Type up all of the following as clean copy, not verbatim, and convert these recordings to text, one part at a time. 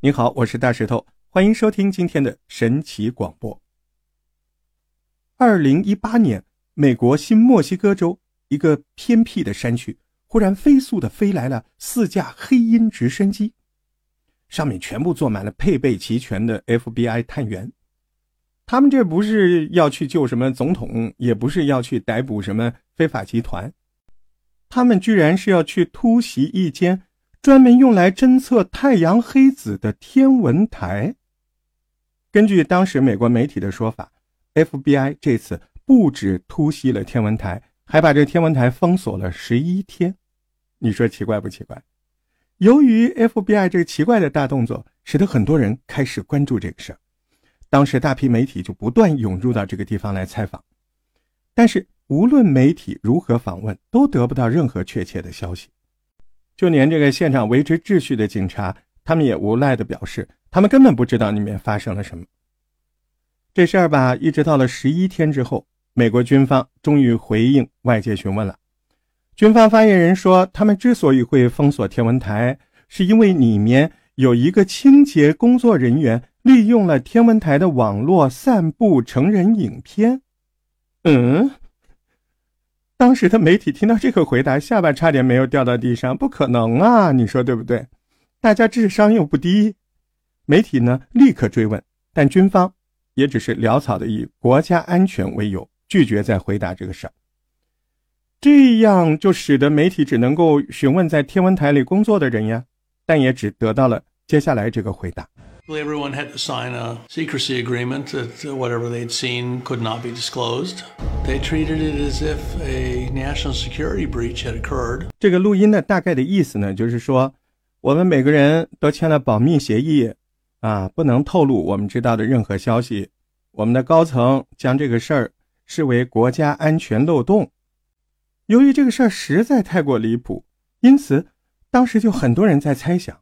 您好，我是大石头，欢迎收听今天的神奇广播。2018年，美国新墨西哥州一个偏僻的山区，忽然飞速地飞来了4架黑鹰直升机，上面全部坐满了配备齐全的 FBI 探员。他们这不是要去救什么总统，也不是要去逮捕什么非法集团，他们居然是要去突袭一间专门用来侦测太阳黑子的天文台。根据当时美国媒体的说法， FBI 这次不止突袭了天文台，还把这天文台封锁了11天。你说奇怪不奇怪？由于 FBI 这个奇怪的大动作，使得很多人开始关注这个事儿。当时大批媒体就不断涌入到这个地方来采访，但是无论媒体如何访问，都得不到任何确切的消息。就连这个现场维持秩序的警察，他们也无奈地表示，他们根本不知道里面发生了什么。这事儿吧，一直到了11天之后，美国军方终于回应外界询问了。军方发言人说，他们之所以会封锁天文台，是因为里面有一个清洁工作人员利用了天文台的网络散布成人影片。当时的媒体听到这个回答，下巴差点没有掉到地上，不可能啊，你说对不对？大家智商又不低。媒体呢，立刻追问，但军方也只是潦草的以国家安全为由，拒绝再回答这个事儿。这样就使得媒体只能够询问在天文台里工作的人呀，但也只得到了接下来这个回答。Everyone had to sign a secrecy agreement that whatever they'd seen could not be disclosed. They treated it as if a national security breach had occurred. 这个录音呢，大概的意思呢，就是说，我们每个人都签了保密协议，不能透露我们知道的任何消息。我们的高层将这个事儿视为国家安全漏洞。由于这个事儿实在太过离谱，因此当时就很多人在猜想。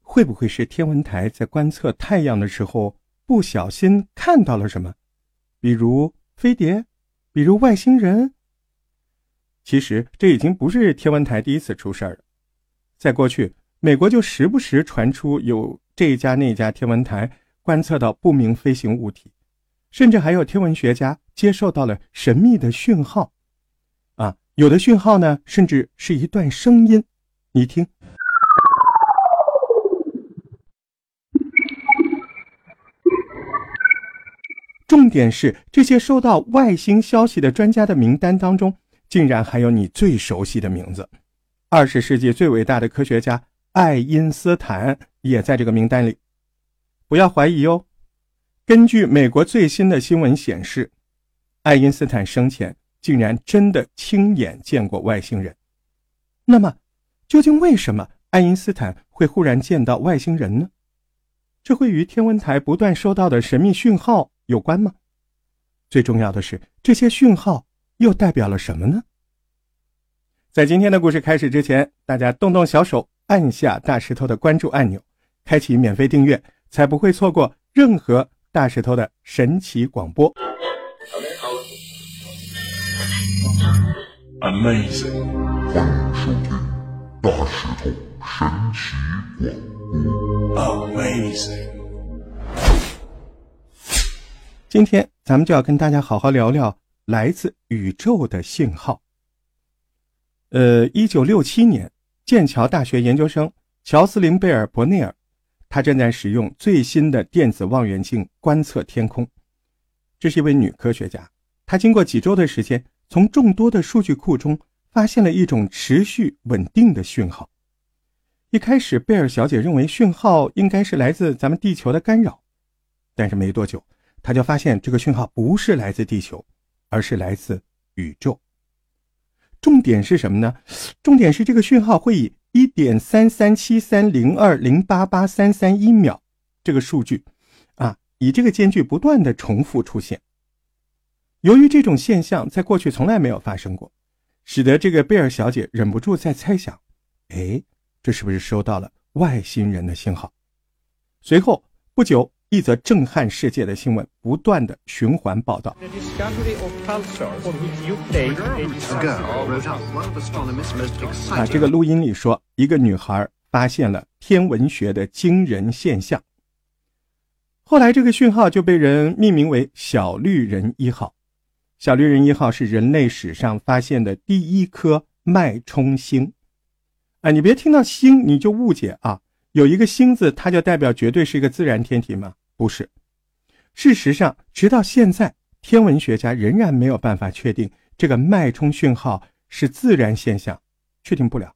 会不会是天文台在观测太阳的时候不小心看到了什么？比如飞碟，比如外星人？其实这已经不是天文台第一次出事了。在过去，美国就时不时传出有这家那家天文台观测到不明飞行物体，甚至还有天文学家接受到了神秘的讯号。有的讯号呢，甚至是一段声音，你听。重点是，这些收到外星消息的专家的名单当中，竟然还有你最熟悉的名字。20世纪最伟大的科学家爱因斯坦也在这个名单里。不要怀疑哦，根据美国最新的新闻显示，爱因斯坦生前竟然真的亲眼见过外星人。那么，究竟为什么爱因斯坦会忽然见到外星人呢？这会与天文台不断收到的神秘讯号有关吗？最重要的是，这些讯号又代表了什么呢？在今天的故事开始之前，大家动动小手，按下大石头的关注按钮，开启免费订阅，才不会错过任何大石头的神奇广播。 Amazing 欢迎收听大石头神奇广播。 Amazing 今天咱们就要跟大家好好聊聊来自宇宙的信号。1967年，剑桥大学研究生乔斯林贝尔伯内尔，他正在使用最新的电子望远镜观测天空。这是一位女科学家，她经过几周的时间，从众多的数据库中发现了一种持续稳定的讯号。一开始，贝尔小姐认为讯号应该是来自咱们地球的干扰，但是没多久他就发现这个讯号不是来自地球，而是来自宇宙。重点是什么呢？重点是这个讯号会以 1.33730208833 秒这个数据以这个间距不断的重复出现。由于这种现象在过去从来没有发生过，使得这个贝尔小姐忍不住在猜想，这是不是收到了外星人的信号？随后不久，一则震撼世界的新闻不断的循环报道。这个录音里说，一个女孩发现了天文学的惊人现象。后来这个讯号就被人命名为小绿人一号。小绿人一号是人类史上发现的第一颗脉冲星。你别听到星你就误解啊，有一个星字它就代表绝对是一个自然天体吗？不是。事实上直到现在，天文学家仍然没有办法确定这个脉冲讯号是自然现象，确定不了。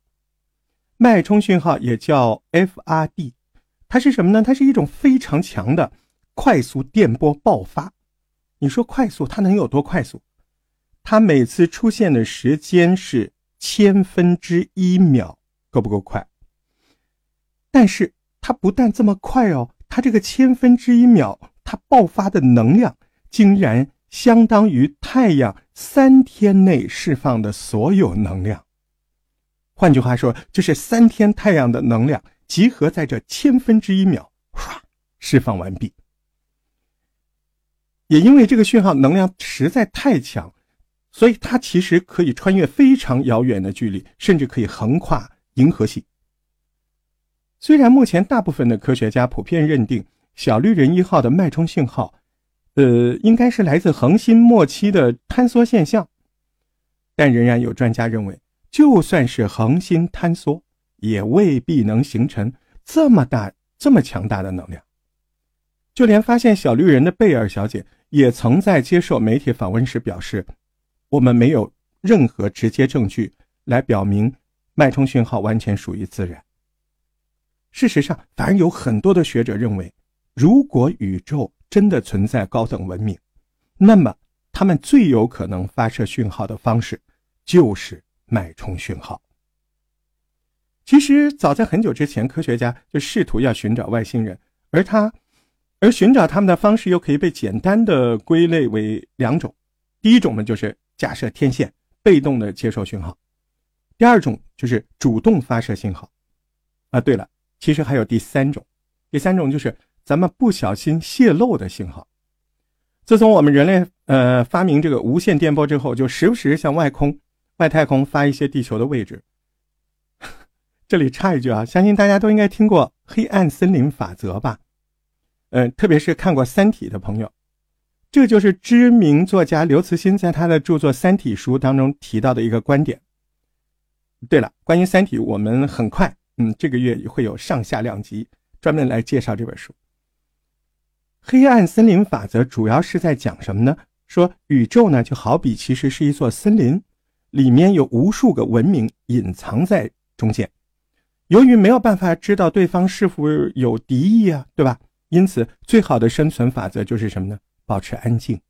脉冲讯号也叫 FRB， 它是什么呢？它是一种非常强的快速电波爆发。你说快速，它能有多快速？它每次出现的时间是1/1000秒，够不够快？但是它不但这么快哦，它这个1/1000秒它爆发的能量竟然相当于太阳3天内释放的所有能量。换句话说，就是3天太阳的能量集合在这1/1000秒释放完毕。也因为这个讯号能量实在太强，所以它其实可以穿越非常遥远的距离，甚至可以横跨银河系。虽然目前大部分的科学家普遍认定小绿人一号的脉冲信号应该是来自恒星末期的坍缩现象，但仍然有专家认为，就算是恒星坍缩也未必能形成这么强大的能量。就连发现小绿人的贝尔小姐也曾在接受媒体访问时表示，我们没有任何直接证据来表明脉冲讯号完全属于自然。事实上，反而有很多的学者认为，如果宇宙真的存在高等文明，那么他们最有可能发射讯号的方式就是脉冲讯号。其实早在很久之前，科学家就试图要寻找外星人，而寻找他们的方式又可以被简单的归类为2种。第一种呢，就是架设天线，被动的接受讯号；第二种就是主动发射信号。对了，其实还有第三种。第三种就是咱们不小心泄露的信号。自从我们人类发明这个无线电波之后，就时不时向外太空发一些地球的位置。这里插一句啊，相信大家都应该听过黑暗森林法则吧？特别是看过《三体》的朋友，这就是知名作家刘慈欣在他的著作《三体》书当中提到的一个观点。对了，关于《三体》，我们很快这个月会有上下2集专门来介绍这本书。黑暗森林法则主要是在讲什么呢？说宇宙呢就好比其实是一座森林，里面有无数个文明隐藏在中间。由于没有办法知道对方是否有敌意啊，对吧？因此最好的生存法则就是什么呢？保持安静，